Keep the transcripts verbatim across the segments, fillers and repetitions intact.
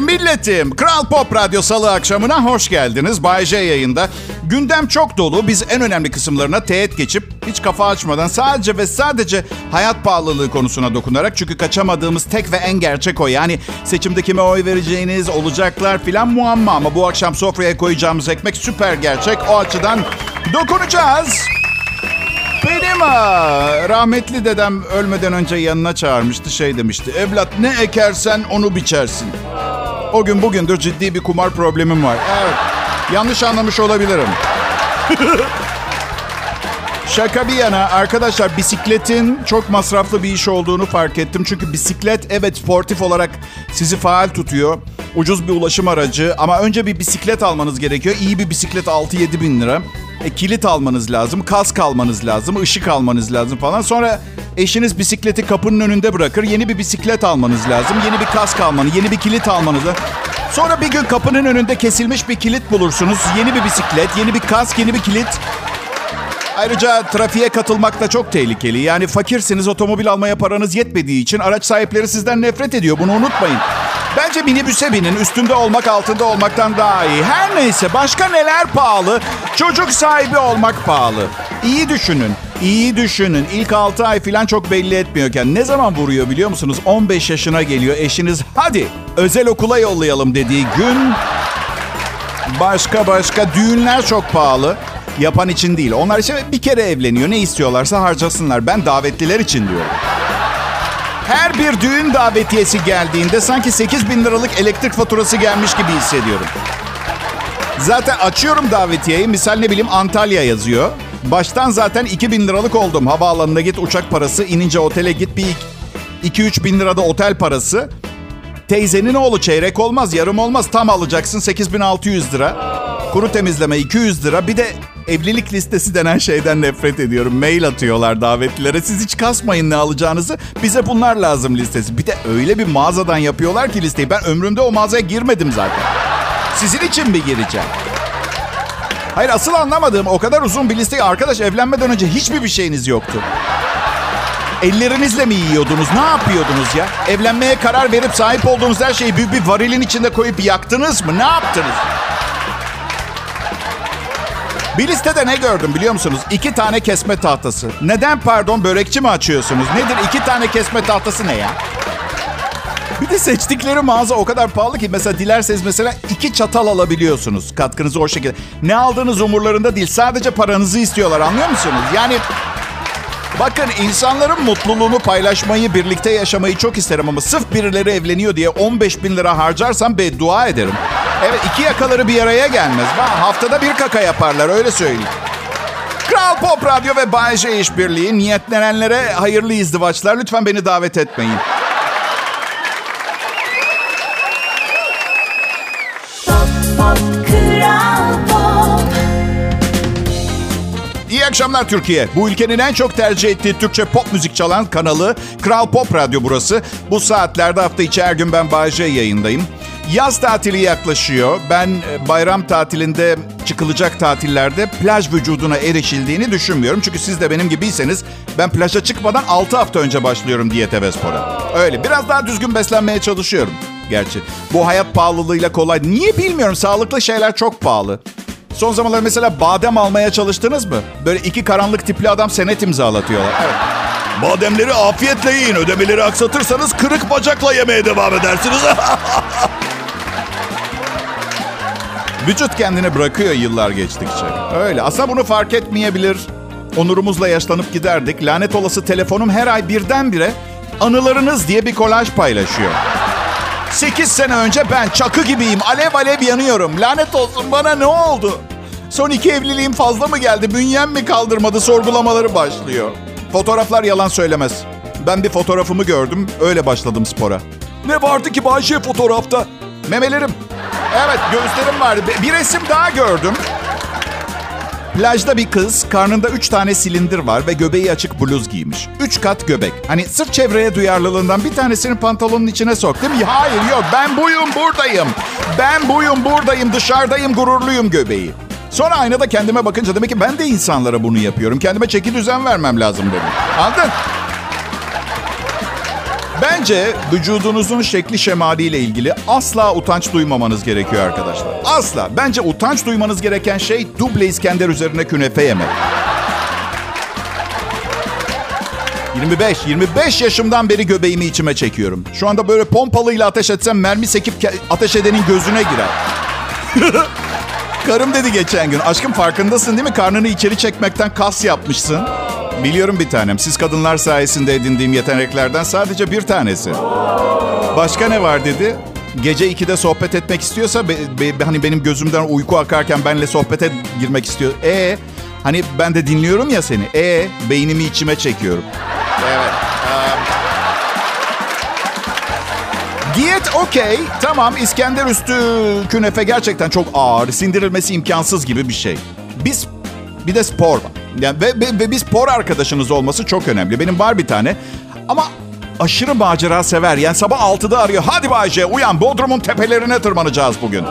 Merhabalar milletim. Kral Pop Radyo Salı akşamına hoş geldiniz. Bay J yayında. Gündem çok dolu. Biz en önemli kısımlarına teğet geçip hiç kafa açmadan sadece ve sadece hayat pahalılığı konusuna dokunarak, çünkü kaçamadığımız tek ve en gerçek o. Yani seçimde kime oy vereceğiniz, olacaklar filan muamma, ama bu akşam sofraya koyacağımız ekmek süper gerçek. O açıdan dokunacağız. Benim aa, rahmetli dedem ölmeden önce yanına çağırmıştı, şey demişti. Evlat, ne ekersen onu biçersin. O gün bugündür ciddi bir kumar problemim var. Evet, yanlış anlamış olabilirim. Şaka bir yana arkadaşlar, bisikletin çok masraflı bir iş olduğunu fark ettim. Çünkü bisiklet, evet, sportif olarak sizi faal tutuyor. Ucuz bir ulaşım aracı, ama önce bir bisiklet almanız gerekiyor. İyi bir bisiklet altı yedi bin lira. E, kilit almanız lazım, kask almanız lazım, ışık almanız lazım falan. Sonra eşiniz bisikleti kapının önünde bırakır. Yeni bir bisiklet almanız lazım, yeni bir kask almanız, yeni bir kilit almanız. Sonra bir gün kapının önünde kesilmiş bir kilit bulursunuz. Yeni bir bisiklet, yeni bir kask, yeni bir kilit. Ayrıca trafiğe katılmak da çok tehlikeli. Yani fakirsiniz, otomobil almaya paranız yetmediği için araç sahipleri sizden nefret ediyor. Bunu unutmayın. Bence minibüse binin. Üstünde olmak altında olmaktan daha iyi. Her neyse, başka neler pahalı? Çocuk sahibi olmak pahalı. İyi düşünün. İyi düşünün. İlk altı ay falan çok belli etmiyorken. Ne zaman vuruyor biliyor musunuz? on beş yaşına geliyor. Eşiniz hadi özel okula yollayalım dediği gün. Başka başka düğünler çok pahalı. Yapan için değil. Onlar için bir kere evleniyor. Ne istiyorlarsa harcasınlar. Ben davetliler için diyorum. Her bir düğün davetiyesi geldiğinde sanki sekiz bin liralık elektrik faturası gelmiş gibi hissediyorum. Zaten açıyorum davetiyeyi. Misal ne bileyim Antalya yazıyor. Baştan zaten iki bin liralık oldum. Havaalanına git, uçak parası, inince otele git, bir iki üç bin lirada otel parası. Teyzenin oğlu çeyrek olmaz, yarım olmaz. Tam alacaksın sekiz bin altı yüz lira. Kuru temizleme iki yüz lira. Bir de evlilik listesi denen şeyden nefret ediyorum. Mail atıyorlar davetlilere. Siz hiç kasmayın ne alacağınızı. Bize bunlar lazım listesi. Bir de öyle bir mağazadan yapıyorlar ki listeyi. Ben ömrümde o mağazaya girmedim zaten. Sizin için mi gireceğim? Hayır, asıl anlamadığım o kadar uzun bir listeyi, arkadaş evlenmeden önce hiçbir bir şeyiniz yoktu. Ellerinizle mi yiyordunuz? Ne yapıyordunuz ya? Evlenmeye karar verip sahip olduğunuz her şeyi büyük bir varilin içinde koyup yaktınız mı? Ne yaptınız? Bir listede ne gördüm biliyor musunuz? İki tane kesme tahtası. Neden pardon, börekçi mi açıyorsunuz? Nedir iki tane kesme tahtası ne ya? Bir de seçtikleri mağaza o kadar pahalı ki, mesela dilerseniz mesela iki çatal alabiliyorsunuz. Katkınızı o şekilde. Ne aldığınız umurlarında değil. Sadece paranızı istiyorlar, anlıyor musunuz? Yani bakın, insanların mutluluğunu paylaşmayı, birlikte yaşamayı çok isterim, ama sırf birileri evleniyor diye on beş bin lira harcarsam beddua ederim. Evet, iki yakaları bir araya gelmez. Haftada bir kaka yaparlar, öyle söyleyeyim. Kral Pop Radyo ve Bay J İşbirliği, niyetlenenlere hayırlı izdivaçlar. Lütfen beni davet etmeyin. İyi akşamlar Türkiye. Bu ülkenin en çok tercih ettiği Türkçe pop müzik çalan kanalı Kral Pop Radyo burası. Bu saatlerde hafta içi her gün ben Bay J yayındayım. Yaz tatili yaklaşıyor. Ben bayram tatilinde çıkılacak tatillerde plaj vücuduna erişildiğini düşünmüyorum. Çünkü siz de benim gibiyseniz ben plaja çıkmadan altı hafta önce başlıyorum diyete ve spora. Öyle biraz daha düzgün beslenmeye çalışıyorum gerçi. Bu hayat pahalılığıyla kolay. Niye bilmiyorum, sağlıklı şeyler çok pahalı. Son zamanlar mesela badem almaya çalıştınız mı? Böyle iki karanlık tipli adam senet imzalatıyorlar. Evet. Bademleri afiyetle yiyin. Ödemeleri aksatırsanız kırık bacakla yemeye devam edersiniz. Vücut kendini bırakıyor yıllar geçtikçe. Öyle. Aslında bunu fark etmeyebilir. Onurumuzla yaşlanıp giderdik. Lanet olası telefonum her ay birdenbire anılarınız diye bir kolaj paylaşıyor. sekiz sene önce ben çakı gibiyim. Alev alev yanıyorum. Lanet olsun, bana ne oldu? Son iki evliliğim fazla mı geldi? Bünyem mi kaldırmadı? Sorgulamaları başlıyor. Fotoğraflar yalan söylemez. Ben bir fotoğrafımı gördüm. Öyle başladım spora. Ne vardı ki Bay J fotoğrafta? Memelerim. Evet, göğüslerim vardı. Bir resim daha gördüm. Plajda bir kız, karnında üç tane silindir var ve göbeği açık bluz giymiş. Üç kat göbek. Hani sırf çevreye duyarlılığından bir tanesini pantolonun içine sok, değil mi? Hayır, yok. Ben buyum, buradayım. Ben buyum, buradayım, dışarıdayım, gururluyum göbeği. Sonra aynada kendime bakınca demek ki ben de insanlara bunu yapıyorum. Kendime çeki düzen vermem lazım dedim. Anladın? Bence vücudunuzun şekli şemaliyle ilgili asla utanç duymamanız gerekiyor arkadaşlar. Asla. Bence utanç duymanız gereken şey duble İskender üzerine künefe yemek. yirmi beş, yirmi beş yaşımdan beri göbeğimi içime çekiyorum. Şu anda böyle pompalıyla ateş etsem mermi sekip ateş edenin gözüne girer. Karım dedi geçen gün, aşkım farkındasın değil mi? Karnını içeri çekmekten kas yapmışsın. Biliyorum bir tanem. Siz kadınlar sayesinde edindiğim yeteneklerden sadece bir tanesi. Başka ne var dedi. Gece ikide sohbet etmek istiyorsa, be, be, hani benim gözümden uyku akarken benimle sohbete girmek istiyor. E hani ben de dinliyorum ya seni. E beynimi içime çekiyorum. Evet. Um... Diyet okey. Tamam, İskender üstü künefe gerçekten çok ağır. Sindirilmesi imkansız gibi bir şey. Biz bir de spor var. Yani ve, ve, ve bir spor arkadaşınız olması çok önemli. Benim var bir tane. Ama aşırı macera sever. Yani sabah altıda arıyor. Hadi Bay J, uyan. Bodrum'un tepelerine tırmanacağız bugün.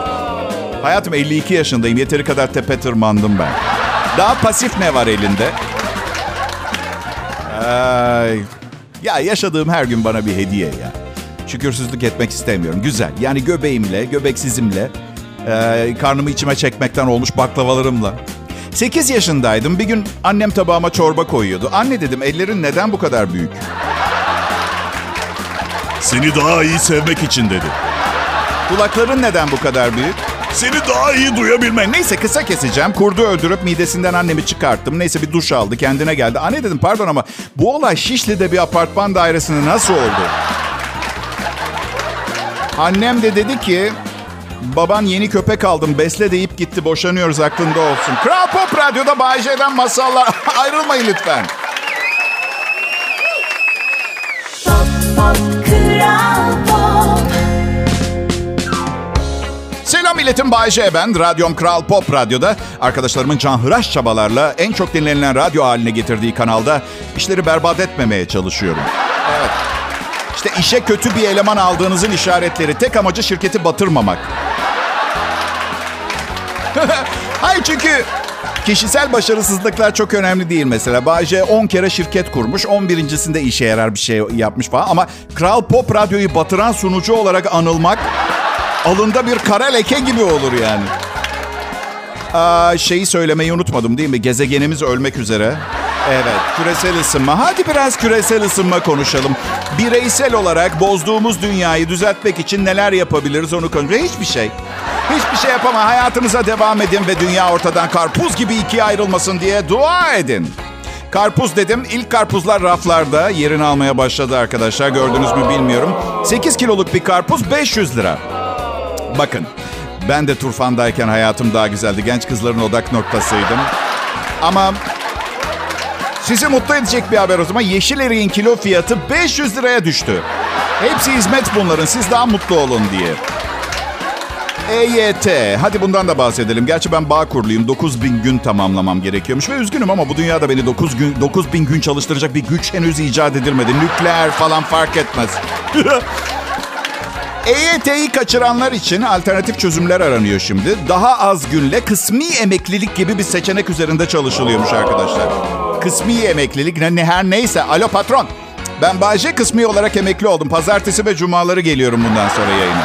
Hayatım, elli iki yaşındayım. Yeteri kadar tepe tırmandım ben. Daha pasif ne var elinde? Ay. Ya yaşadığım her gün bana bir hediye ya. Şükürsüzlük etmek istemiyorum. Güzel. Yani göbeğimle, göbeksizimle, e, karnımı içime çekmekten olmuş baklavalarımla. sekiz yaşındaydım. Bir gün annem tabağıma çorba koyuyordu. Anne dedim, ellerin neden bu kadar büyük? Seni daha iyi sevmek için dedi. Kulakların neden bu kadar büyük? Seni daha iyi duyabilmen. Neyse, kısa keseceğim. Kurdu öldürüp midesinden annemi çıkarttım. Neyse, bir duş aldı, kendine geldi. Anne dedim, pardon ama bu olay Şişli'de bir apartman dairesinde nasıl oldu? Annem de dedi ki, baban yeni köpek aldım, besle deyip gitti, boşanıyoruz, aklında olsun. Kral Pop Radyo'da Bay J'den masallar. Ayrılmayın lütfen. Pop, pop, Kral Pop. Selam milletim, Bay J ben. Radyom Kral Pop Radyo'da arkadaşlarımın canhıraş çabalarla en çok dinlenilen radyo haline getirdiği kanalda işleri berbat etmemeye çalışıyorum. Evet. İşte işe kötü bir eleman aldığınızın işaretleri. Tek amacı şirketi batırmamak. Hayır, çünkü kişisel başarısızlıklar çok önemli değil mesela. Bay J on kere şirket kurmuş, on birincisinde işe yarar bir şey yapmış falan. Ama Kral Pop Radyo'yu batıran sunucu olarak anılmak alında bir kara leke gibi olur yani. Aa, şeyi söylemeyi unutmadım değil mi? Gezegenimiz ölmek üzere. Evet, küresel ısınma. Hadi biraz küresel ısınma konuşalım. Bireysel olarak bozduğumuz dünyayı düzeltmek için neler yapabiliriz onu konuşalım. Hiçbir şey. Hiçbir şey yapamam. Hayatınıza devam edin ve dünya ortadan karpuz gibi ikiye ayrılmasın diye dua edin. Karpuz dedim. İlk karpuzlar raflarda yerini almaya başladı arkadaşlar. Gördünüz mü bilmiyorum. sekiz kiloluk bir karpuz beş yüz lira. Bakın, ben de turfandayken hayatım daha güzeldi. Genç kızların odak noktasıydım. Ama... sizi mutlu edecek bir haber o zaman. Yeşil eriğin kilo fiyatı beş yüz liraya düştü. Hepsi hizmet bunların. Siz daha mutlu olun diye. E Y T. Hadi bundan da bahsedelim. Gerçi ben Bağ-Kurluyum. dokuz bin gün tamamlamam gerekiyormuş. Ve üzgünüm ama bu dünyada beni dokuz bin gün çalıştıracak bir güç henüz icat edilmedi. Nükleer falan fark etmez. E Y T'yi kaçıranlar için alternatif çözümler aranıyor şimdi. Daha az günle kısmi emeklilik gibi bir seçenek üzerinde çalışılıyormuş arkadaşlar. Kısmi emeklilik ne her neyse. Alo patron. Ben Bay J kısmi olarak emekli oldum. Pazartesi ve cumaları geliyorum bundan sonra yayına.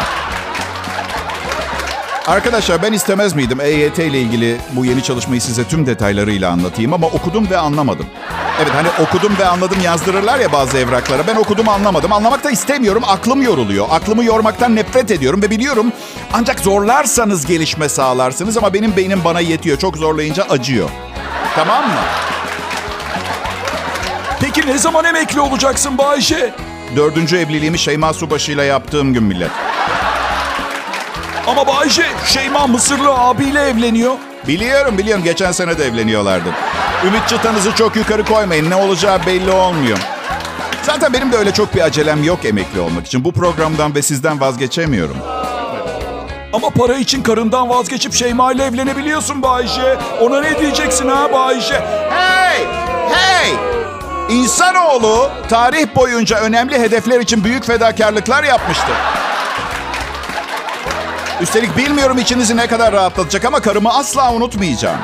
Arkadaşlar, ben istemez miydim? E Y T ile ilgili bu yeni çalışmayı size tüm detaylarıyla anlatayım ama okudum ve anlamadım. Evet, hani okudum ve anladım yazdırırlar ya bazı evraklara. Ben okudum, anlamadım. Anlamak da istemiyorum. Aklım yoruluyor. Aklımı yormaktan nefret ediyorum ve biliyorum. Ancak zorlarsanız gelişme sağlarsınız ama benim beynim bana yetiyor. Çok zorlayınca acıyor. Tamam mı? Peki ne zaman emekli olacaksın Bay J? Dördüncü evliliğimi Şeyma Subaşı'yla yaptığım gün millet. Ama Bay J, Şeyma Mısırlı abiyle evleniyor. Biliyorum, biliyorum. Geçen sene de evleniyorlardı. Ümit çıtanızı çok yukarı koymayın. Ne olacağı belli olmuyor. Zaten benim de öyle çok bir acelem yok emekli olmak için. Bu programdan ve sizden vazgeçemiyorum. Ama para için karından vazgeçip Şeyma ile evlenebiliyorsun Bay J. Ona ne diyeceksin ha Bay J? Hey! Hey! İnsanoğlu tarih boyunca önemli hedefler için büyük fedakarlıklar yapmıştı. Üstelik bilmiyorum içinizi ne kadar rahatlatacak ama karımı asla unutmayacağım.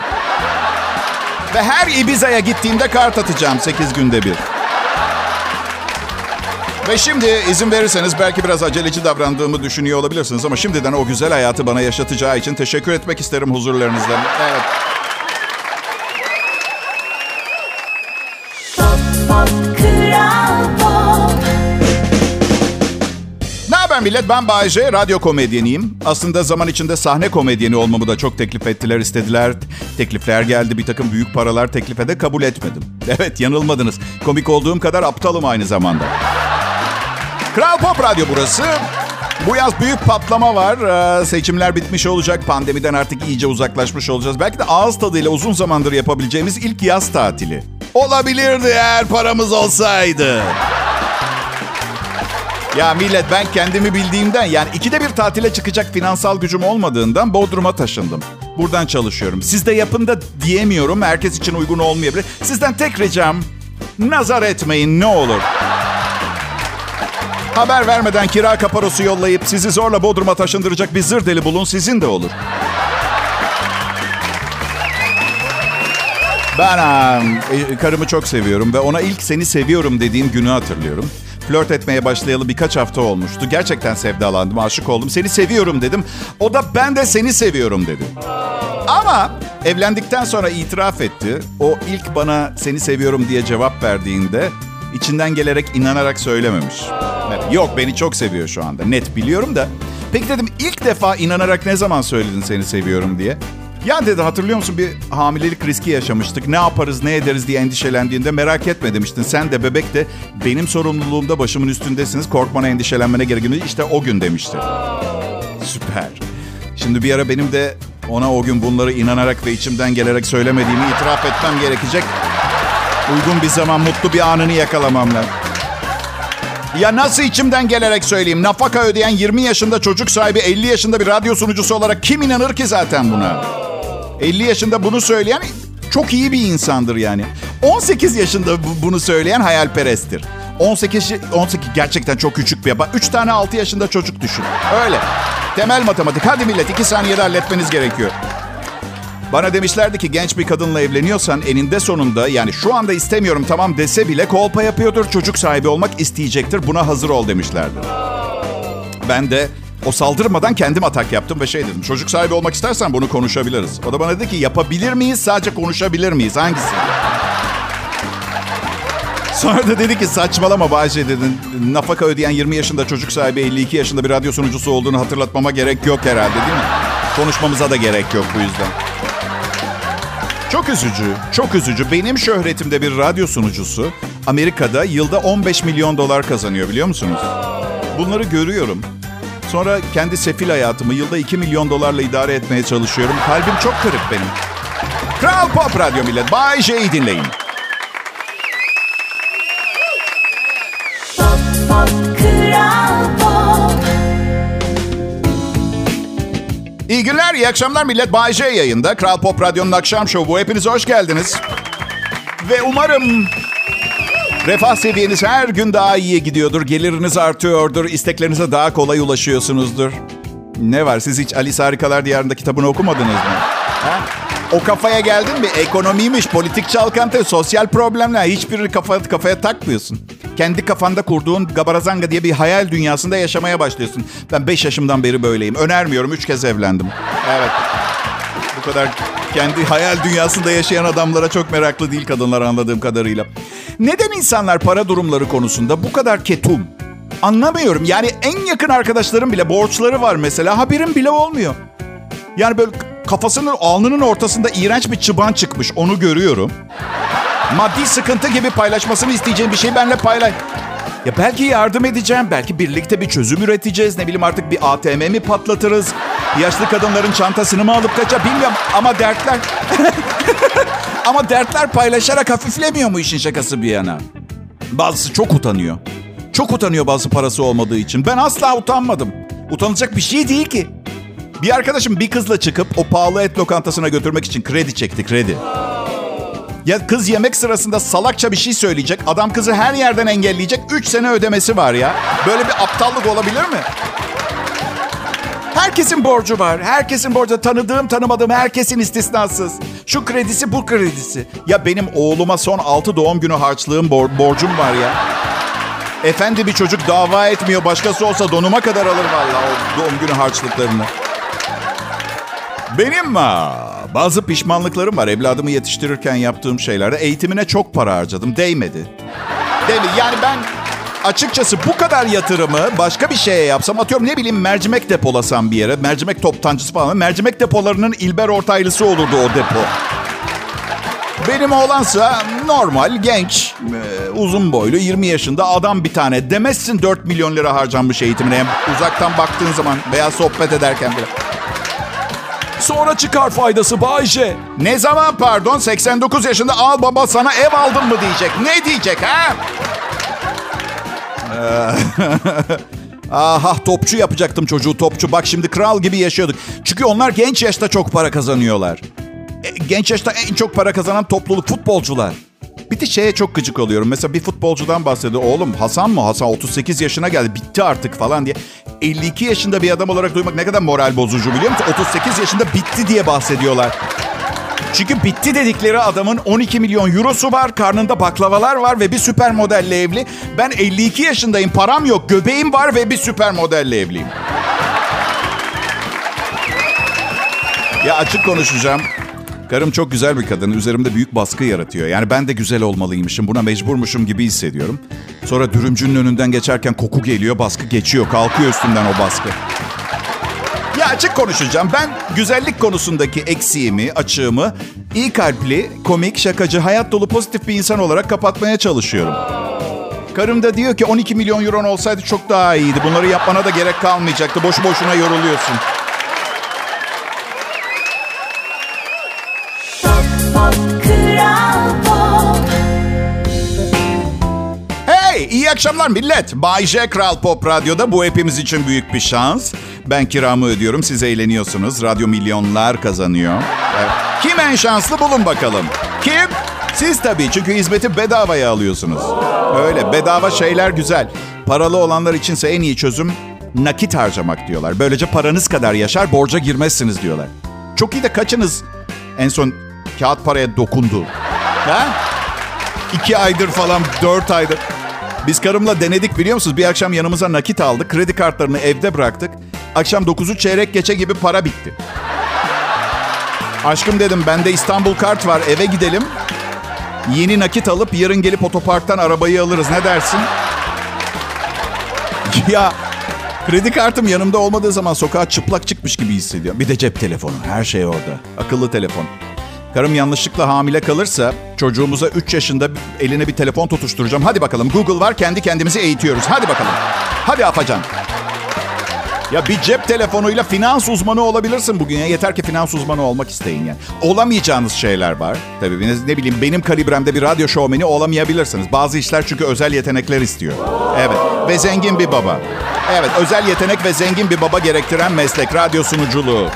Ve her Ibiza'ya gittiğimde kart atacağım sekiz günde bir. Ve şimdi izin verirseniz belki biraz aceleci davrandığımı düşünüyor olabilirsiniz ama şimdiden o güzel hayatı bana yaşatacağı için teşekkür etmek isterim huzurlarınızda. Evet. Pop, pop, Kral Pop. Ne haber millet? Ben Bay J, radyo komedyeniyim. Aslında zaman içinde sahne komedyeni olmamı da çok teklif ettiler, istediler. Teklifler geldi, bir takım büyük paralar teklif ede kabul etmedim. Evet, yanılmadınız. Komik olduğum kadar aptalım aynı zamanda. Kral Pop Radyo burası. Bu yaz büyük patlama var. Ee, seçimler bitmiş olacak. Pandemiden artık iyice uzaklaşmış olacağız. Belki de ağız tadıyla uzun zamandır yapabileceğimiz ilk yaz tatili. Olabilirdi eğer paramız olsaydı. Ya millet, ben kendimi bildiğimden, yani ikide bir tatile çıkacak finansal gücüm olmadığından Bodrum'a taşındım. Buradan çalışıyorum. Siz de yapın da diyemiyorum. Herkes için uygun olmayabilir. Sizden tek ricam, nazar etmeyin ne olur. Haber vermeden kira kaparosu yollayıp sizi zorla Bodrum'a taşındıracak bir zırdeli bulun, sizin de olur. Ben e, karımı çok seviyorum ve ona ilk seni seviyorum dediğim günü hatırlıyorum. Flört etmeye başlayalı birkaç hafta olmuştu. Gerçekten sevdalandım, aşık oldum. Seni seviyorum dedim. O da ben de seni seviyorum dedi. Ama evlendikten sonra itiraf etti. O ilk bana seni seviyorum diye cevap verdiğinde içinden gelerek, inanarak söylememiş. Evet, yok, beni çok seviyor şu anda. Net biliyorum da. Peki dedim, ilk defa inanarak ne zaman söyledin seni seviyorum diye? Ya dedi, hatırlıyor musun, bir hamilelik riski yaşamıştık. Ne yaparız, ne ederiz diye endişelendiğinde merak etme demiştin. Sen de bebek de benim sorumluluğumda, başımın üstündesiniz. Korkmana, endişelenmene gerek yok. İşte o gün demişti. Süper. Şimdi bir ara benim de ona o gün bunları inanarak ve içimden gelerek söylemediğimi itiraf etmem gerekecek. Uygun bir zaman, mutlu bir anını yakalamam lazım. Ya nasıl içimden gelerek söyleyeyim? Nafaka ödeyen yirmi yaşında çocuk sahibi, elli yaşında bir radyo sunucusu olarak kim inanır ki zaten buna? elli yaşında bunu söyleyen çok iyi bir insandır yani. on sekiz yaşında bunu söyleyen hayalperesttir. on sekiz, on sekiz gerçekten çok küçük bir yaba. üç tane altı yaşında çocuk düşün. Öyle. Temel matematik. Hadi millet, iki saniyede halletmeniz gerekiyor. Bana demişlerdi ki genç bir kadınla evleniyorsan eninde sonunda, yani şu anda istemiyorum tamam dese bile kolpa yapıyordur. Çocuk sahibi olmak isteyecektir. Buna hazır ol demişlerdi. Ben de o saldırmadan kendim atak yaptım ve şey dedim. Çocuk sahibi olmak istersen bunu konuşabiliriz. O da bana dedi ki yapabilir miyiz, sadece konuşabilir miyiz? Hangisi? Sonra da dedi ki saçmalama Bahçe dedin. Nafaka ödeyen yirmi yaşında çocuk sahibi, elli iki yaşında bir radyo sunucusu olduğunu hatırlatmama gerek yok herhalde, değil mi? Konuşmamıza da gerek yok bu yüzden. Çok üzücü, çok üzücü. Benim şöhretimde bir radyo sunucusu Amerika'da yılda on beş milyon dolar kazanıyor, biliyor musunuz? Bunları görüyorum. Sonra kendi sefil hayatımı yılda iki milyon dolarla idare etmeye çalışıyorum. Kalbim çok kırık benim. Kral Pop Radyo millet. Bay J'yi dinleyin. Pop, pop, Kral Pop. İyi günler, iyi akşamlar millet. Bay J yayında. Kral Pop Radyo'nun akşam şovu. Hepiniz hoş geldiniz. Ve umarım refah seviyeniz her gün daha iyiye gidiyordur. Geliriniz artıyordur. İsteklerinize daha kolay ulaşıyorsunuzdur. Ne var? Siz hiç Alice Harikalar Diyarında kitabını okumadınız mı? Ha? O kafaya geldin mi? Ekonomiymiş, politik çalkantı, sosyal problemler. Hiçbirini kafa, kafaya takmıyorsun. Kendi kafanda kurduğun gabarazanga diye bir hayal dünyasında yaşamaya başlıyorsun. Ben beş yaşımdan beri böyleyim. Önermiyorum. üç kez evlendim. Evet. Bu kadar kendi hayal dünyasında yaşayan adamlara çok meraklı değil kadınlar anladığım kadarıyla. Neden insanlar para durumları konusunda bu kadar ketum? Anlamıyorum. Yani en yakın arkadaşlarım bile borçları var mesela. Haberim bile olmuyor. Yani böyle kafasının, alnının ortasında iğrenç bir çıban çıkmış. Onu görüyorum. Maddi sıkıntı gibi paylaşmasını isteyeceğim bir şeyi benimle paylaş. Ya belki yardım edeceğim, belki birlikte bir çözüm üreteceğiz. Ne bileyim artık bir A T M mi patlatırız? Yaşlı kadınların çantasını mı alıp kaça, bilmiyorum. Ama dertler... Ama dertler paylaşarak hafiflemiyor mu, işin şakası bir yana? Bazısı çok utanıyor. Çok utanıyor bazı parası olmadığı için. Ben asla utanmadım. Utanılacak bir şey değil ki. Bir arkadaşım bir kızla çıkıp o pahalı et lokantasına götürmek için kredi çekti, kredi. Ya kız yemek sırasında salakça bir şey söyleyecek. Adam kızı her yerden engelleyecek. Üç sene ödemesi var ya. Böyle bir aptallık olabilir mi? Herkesin borcu var. Herkesin borcu. Tanıdığım, tanımadığım herkesin istisnasız. Şu kredisi, bu kredisi. Ya benim oğluma son altı doğum günü harçlığım bor- borcum var ya. Efendi bir çocuk, dava etmiyor. Başkası olsa donuma kadar alır vallahi o doğum günü harçlıklarını. Benim bazı pişmanlıklarım var. Evladımı yetiştirirken yaptığım şeylerde eğitimine çok para harcadım. Değmedi. Değmedi. Yani ben açıkçası bu kadar yatırımı başka bir şeye yapsam, atıyorum ne bileyim mercimek depolasam bir yere. Mercimek toptancısı falan. Mercimek depolarının İlber Ortaylısı olurdu o depo. Benim oğlansa normal, genç, uzun boylu, yirmi yaşında adam bir tane. Demezsin dört milyon lira harcanmış eğitimine. Uzaktan baktığın zaman veya sohbet ederken bile. Sonra çıkar faydası Bay J. Ne zaman pardon seksen dokuz yaşında al baba sana ev aldın mı diyecek. Ne diyecek ha? Aha topçu yapacaktım çocuğu, topçu. Bak şimdi kral gibi yaşıyorduk. Çünkü onlar genç yaşta çok para kazanıyorlar. Genç yaşta en çok para kazanan topluluk futbolcular. Bir de şeye çok gıcık oluyorum. Mesela bir futbolcudan bahsediyor. Oğlum Hasan mı? Hasan otuz sekiz yaşına geldi. Bitti artık falan diye. elli iki yaşında bir adam olarak duymak ne kadar moral bozucu biliyor musun? otuz sekiz yaşında bitti diye bahsediyorlar. Çünkü bitti dedikleri adamın on iki milyon eurosu var. Karnında baklavalar var ve bir süper modelle evli. Ben elli iki yaşındayım. Param yok. Göbeğim var ve bir süper modelle evliyim. Ya açık konuşacağım. Karım çok güzel bir kadın. Üzerimde büyük baskı yaratıyor. Yani ben de güzel olmalıymışım. Buna mecburmuşum gibi hissediyorum. Sonra dürümcünün önünden geçerken koku geliyor. Baskı geçiyor. Kalkıyor üstümden o baskı. Ya açık konuşacağım. Ben güzellik konusundaki eksiğimi, açığımı iyi kalpli, komik, şakacı, hayat dolu, pozitif bir insan olarak kapatmaya çalışıyorum. Karım da diyor ki on iki milyon euron olsaydı çok daha iyiydi. Bunları yapmana da gerek kalmayacaktı. Boşu boşuna yoruluyorsun. İyi akşamlar millet. Bay J Kral Pop Radyo'da bu hepimiz için büyük bir şans. Ben kiramı ödüyorum, siz eğleniyorsunuz. Radyo milyonlar kazanıyor. Evet. Kim en şanslı bulun bakalım. Kim? Siz tabii çünkü hizmeti bedavaya alıyorsunuz. Öyle bedava şeyler güzel. Paralı olanlar içinse en iyi çözüm nakit harcamak diyorlar. Böylece paranız kadar yaşar, borca girmezsiniz diyorlar. Çok iyi de kaçınız en son kağıt paraya dokundu? Ha? İki aydır falan, dört aydır. Biz karımla denedik biliyor musunuz? Bir akşam yanımıza nakit aldık. Kredi kartlarını evde bıraktık. Akşam dokuzu çeyrek geçe gibi para bitti. Aşkım dedim, bende İstanbul kart var, eve gidelim. Yeni nakit alıp yarın gelip otoparktan arabayı alırız. Ne dersin? Ya kredi kartım yanımda olmadığı zaman sokağa çıplak çıkmış gibi hissediyorum. Bir de cep telefonu. Her şey orada. Akıllı telefon. Karım yanlışlıkla hamile kalırsa çocuğumuza üç yaşında eline bir telefon tutuşturacağım. Hadi bakalım Google var, kendi kendimizi eğitiyoruz. Hadi bakalım. Hadi Afacan. Ya bir cep telefonuyla finans uzmanı olabilirsin bugün. Ya. Yeter ki finans uzmanı olmak isteyin yani. Olamayacağınız şeyler var. Tabii ne bileyim benim kalibremde bir radyo şovmeni olamayabilirsiniz. Bazı işler çünkü özel yetenekler istiyor. Evet ve zengin bir baba. Evet özel yetenek ve zengin bir baba gerektiren meslek. Radyo sunuculuğu.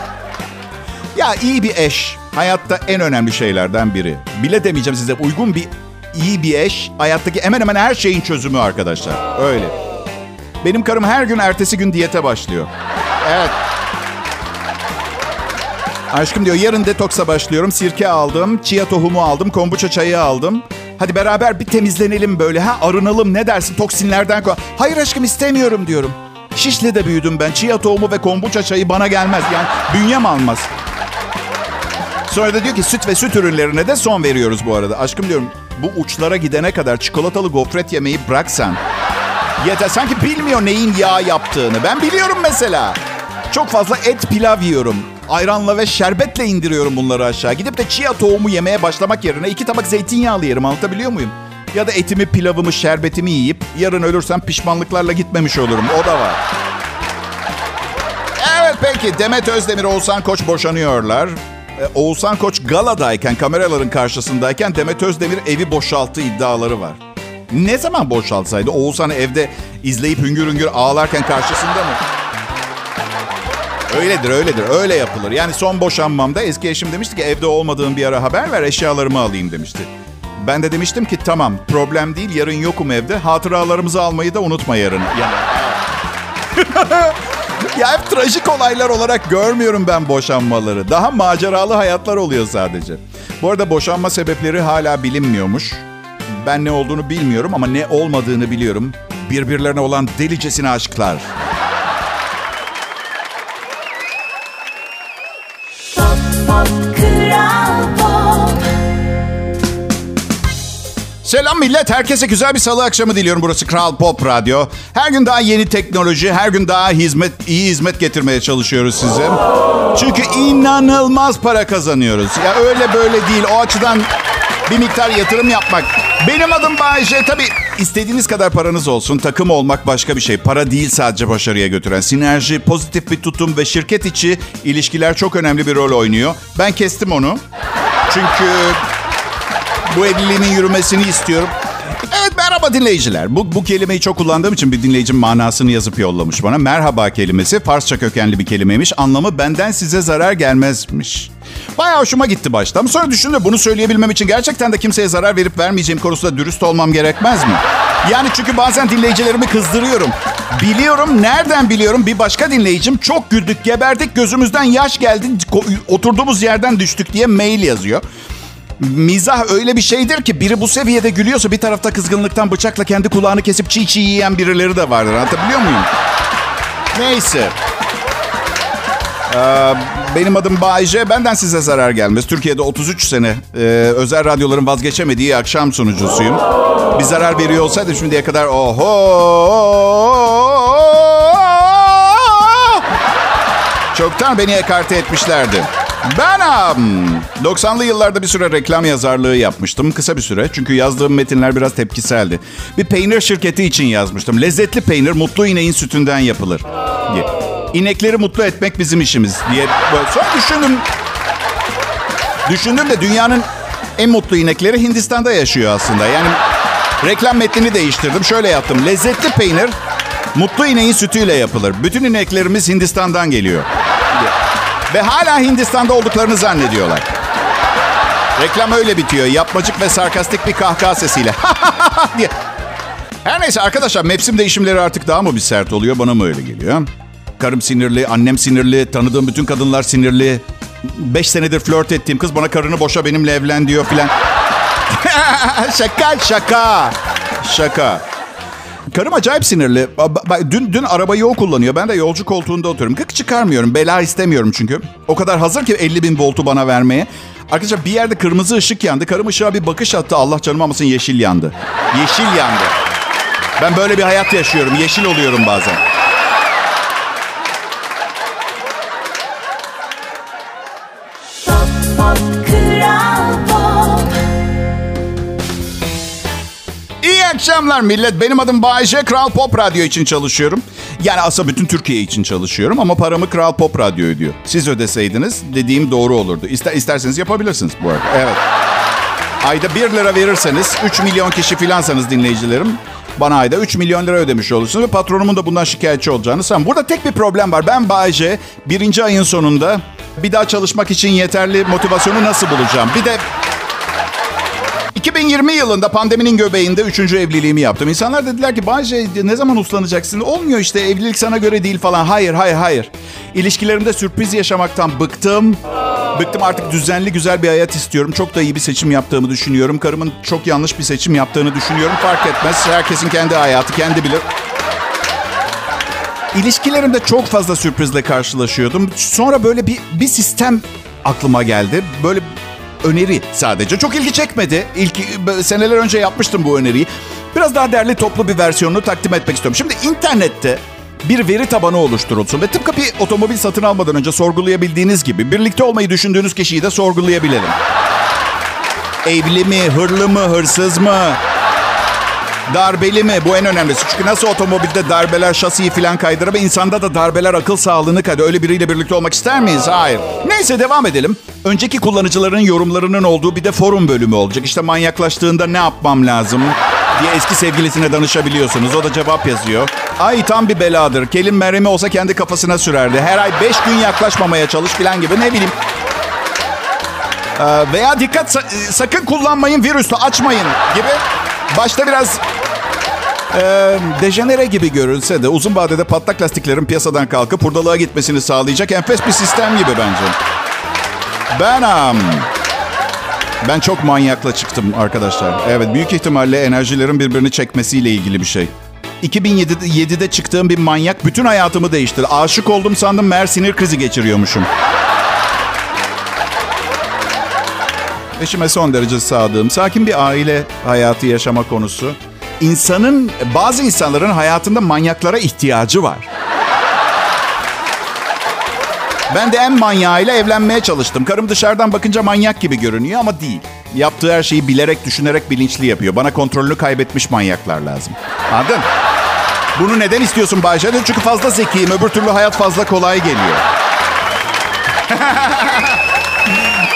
Ya iyi bir eş hayatta en önemli şeylerden biri. Bile demeyeceğim size, uygun bir iyi bir eş hayattaki hemen hemen her şeyin çözümü arkadaşlar. Öyle. Benim karım her gün ertesi gün diyete başlıyor. Evet. Aşkım diyor yarın detoksa başlıyorum. Sirke aldım, chia tohumu aldım, kombuça çayı aldım. Hadi beraber bir temizlenelim böyle. Ha arınalım ne dersin toksinlerden. Ko- Hayır aşkım istemiyorum diyorum. Şişli'de büyüdüm ben. Chia tohumu ve kombuça çayı bana gelmez. Yani bünyem almaz. Sonra da diyor ki süt ve süt ürünlerine de son veriyoruz bu arada. Aşkım diyorum bu uçlara gidene kadar çikolatalı gofret yemeyi bıraksan. Yeter, sanki bilmiyor neyin yağ yaptığını. Ben biliyorum mesela. Çok fazla et pilav yiyorum. Ayranla ve şerbetle indiriyorum bunları aşağı. Gidip de chia tohumu yemeye başlamak yerine iki tabak zeytinyağlı yerim, anlatabiliyor muyum? Ya da etimi, pilavımı, şerbetimi yiyip yarın ölürsem pişmanlıklarla gitmemiş olurum. O da var. Evet peki Demet Özdemir, Oğuzhan Koç boşanıyorlar. Oğuzhan Koç galadayken, kameraların karşısındayken Demet Özdemir evi boşalttı iddiaları var. Ne zaman boşaltsaydı? Oğuzhan'ı evde izleyip hüngür hüngür ağlarken karşısında mı? Öyledir, öyledir. Öyle yapılır. Yani son boşanmamda eski eşim demişti ki evde olmadığım bir ara haber ver, eşyalarımı alayım demişti. Ben de demiştim ki tamam problem değil, yarın yokum evde. Hatıralarımızı almayı da unutma yarın. Yani... Ya hep trajik olaylar olarak görmüyorum ben boşanmaları. Daha maceralı hayatlar oluyor sadece. Bu arada boşanma sebepleri hala bilinmiyormuş. Ben ne olduğunu bilmiyorum ama ne olmadığını biliyorum. birbirlerine olan delicesine aşklar. Pop, pop, Kral Pop. Selam millet, herkese güzel bir salı akşamı diliyorum. Burası Kral Pop Radyo. Her gün daha yeni teknoloji, her gün daha hizmet, iyi hizmet getirmeye çalışıyoruz size. Çünkü inanılmaz para kazanıyoruz. Ya öyle böyle değil, o açıdan bir miktar yatırım yapmak. Benim adım Bay J. Tabii istediğiniz kadar paranız olsun, takım olmak başka bir şey. Para değil sadece başarıya götüren. Sinerji, pozitif bir tutum ve şirket içi ilişkiler çok önemli bir rol oynuyor. Ben kestim onu. Çünkü bu evliliğimin yürümesini istiyorum. Evet, merhaba dinleyiciler. Bu, bu kelimeyi çok kullandığım için bir dinleyicim manasını yazıp yollamış bana. Merhaba kelimesi Farsça kökenli bir kelimeymiş. Anlamı benden size zarar gelmezmiş. Bayağı hoşuma gitti baştan. Sonra düşündüm, bunu söyleyebilmem için gerçekten de kimseye zarar verip vermeyeceğim konusunda dürüst olmam gerekmez mi? Yani çünkü bazen dinleyicilerimi kızdırıyorum. Biliyorum, nereden biliyorum? Bir başka dinleyicim çok güldük, geberdik, gözümüzden yaş geldi, oturduğumuz yerden düştük diye mail yazıyor. Mizah öyle bir şeydir ki biri bu seviyede gülüyorsa bir tarafta kızgınlıktan bıçakla kendi kulağını kesip çiğ çiğ yiyen birileri de vardır. Anlatabiliyor muyum? Neyse. Ee, benim adım Bay J. Benden size zarar gelmez. Türkiye'de otuz üç sene e, özel radyoların vazgeçemediği akşam sunucusuyum. Bir zarar veriyor olsaydım şimdiye kadar oho çoktan beni ekarte etmişlerdi. Ben doksanlı yıllarda bir süre reklam yazarlığı yapmıştım. Kısa bir süre. Çünkü yazdığım metinler biraz tepkiseldi. Bir peynir şirketi için yazmıştım. Lezzetli peynir mutlu ineğin sütünden yapılır diye. İnekleri mutlu etmek bizim işimiz diye. Sonra düşündüm. Düşündüm de dünyanın en mutlu inekleri Hindistan'da yaşıyor aslında. Yani reklam metnini değiştirdim. Şöyle yaptım. Lezzetli peynir mutlu ineğin sütüyle yapılır. Bütün ineklerimiz Hindistan'dan geliyor. Ve hala Hindistan'da olduklarını zannediyorlar. Reklam öyle bitiyor. Yapmacık ve sarkastik bir kahkaha sesiyle. Her neyse arkadaşlar, Mepsim değişimleri artık daha mı bir sert oluyor? Bana mı öyle geliyor? Karım sinirli, annem sinirli, tanıdığım bütün kadınlar sinirli. Beş senedir flört ettiğim kız bana karını boşa benimle evlen diyor filan. Şaka şaka. Şaka. Karım acayip sinirli. Dün dün arabayı o kullanıyor. Ben de yolcu koltuğunda oturuyorum. Gık çıkarmıyorum. Bela istemiyorum çünkü. O kadar hazır ki elli bin voltu bana vermeye. Arkadaşlar bir yerde kırmızı ışık yandı. Karım ışığa bir bakış attı. Allah canım almasın, yeşil yandı. Yeşil yandı. Ben böyle bir hayat yaşıyorum. Yeşil oluyorum bazen. Pop, pop, Kral Pop. İyi akşamlar millet. Benim adım Bay J. Kral Pop Radyo için çalışıyorum. Yani aslında bütün Türkiye için çalışıyorum ama paramı Kral Pop Radyo ödüyor. Siz ödeseydiniz dediğim doğru olurdu. İster, isterseniz yapabilirsiniz bu arada. Evet. Ayda bir lira verirseniz, üç milyon kişi filansanız dinleyicilerim, bana ayda üç milyon lira ödemiş olursunuz. Ve patronumun da bundan şikayetçi olacağını sanmıyorum. Burada tek bir problem var. Ben Bay J birinci ayın sonunda bir daha çalışmak için yeterli motivasyonu nasıl bulacağım? Bir de iki bin yirmi yılında pandeminin göbeğinde üçüncü evliliğimi yaptım. İnsanlar dediler ki Bay J ne zaman uslanacaksın? Olmuyor işte, evlilik sana göre değil falan. Hayır, hayır, hayır. İlişkilerimde sürpriz yaşamaktan bıktım. Bıktım, artık düzenli güzel bir hayat istiyorum. Çok da iyi bir seçim yaptığımı düşünüyorum. Karımın çok yanlış bir seçim yaptığını düşünüyorum. Fark etmez. Herkesin kendi hayatı, kendi bilir. İlişkilerimde çok fazla sürprizle karşılaşıyordum. Sonra böyle bir, bir sistem aklıma geldi. Böyle öneri sadece. Çok ilgi çekmedi. İlk, seneler önce yapmıştım bu öneriyi. Biraz daha derli toplu bir versiyonunu takdim etmek istiyorum. Şimdi internette bir veri tabanı oluşturulsun ve tıpkı bir otomobil satın almadan önce sorgulayabildiğiniz gibi birlikte olmayı düşündüğünüz kişiyi de sorgulayabilelim. Evli mi, hırlı mı, hırsız mı, darbeli mi? Bu en önemlisi. Çünkü nasıl otomobilde darbeler şasiyi falan kaydırır ve insanda da darbeler akıl sağlığını kaydırır. Öyle biriyle birlikte olmak ister miyiz? Hayır. Neyse devam edelim. Önceki kullanıcıların yorumlarının olduğu bir de forum bölümü olacak. İşte manyaklaştığında ne yapmam lazım diye eski sevgilisine danışabiliyorsunuz. O da cevap yazıyor. Ay tam bir beladır. Kelim merhemi olsa kendi kafasına sürerdi. Her ay beş gün yaklaşmamaya çalış falan gibi, ne bileyim. Ee, veya dikkat sakın kullanmayın, virüsle açmayın gibi. Başta biraz e, dejenere gibi görünse de uzun vadede patlak lastiklerin piyasadan kalkıp hurdalığa gitmesini sağlayacak enfes bir sistem gibi bence. Benam. Ben çok manyakla çıktım arkadaşlar. Evet, büyük ihtimalle enerjilerin birbirini çekmesiyle ilgili bir şey. iki bin yedide çıktığım bir manyak bütün hayatımı değiştirdi. Aşık oldum sandım, meğer sinir krizi geçiriyormuşum. Eşime son derece sadığım, sakin bir aile hayatı yaşama konusu. İnsanın, bazı insanların hayatında manyaklara ihtiyacı var. Ben de en manyağıyla evlenmeye çalıştım. Karım dışarıdan bakınca manyak gibi görünüyor ama değil. Yaptığı her şeyi bilerek, düşünerek, bilinçli yapıyor. Bana kontrolünü kaybetmiş manyaklar lazım. Anladın? Bunu neden istiyorsun Bay J? Çünkü fazla zekiyim. Öbür türlü hayat fazla kolay geliyor.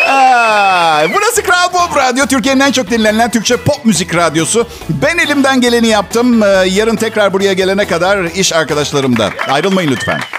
Aa, burası Kral Pop Radyo. Türkiye'nin en çok dinlenen Türkçe pop müzik radyosu. Ben elimden geleni yaptım. Yarın tekrar buraya gelene kadar iş arkadaşlarımda. Ayrılmayın lütfen.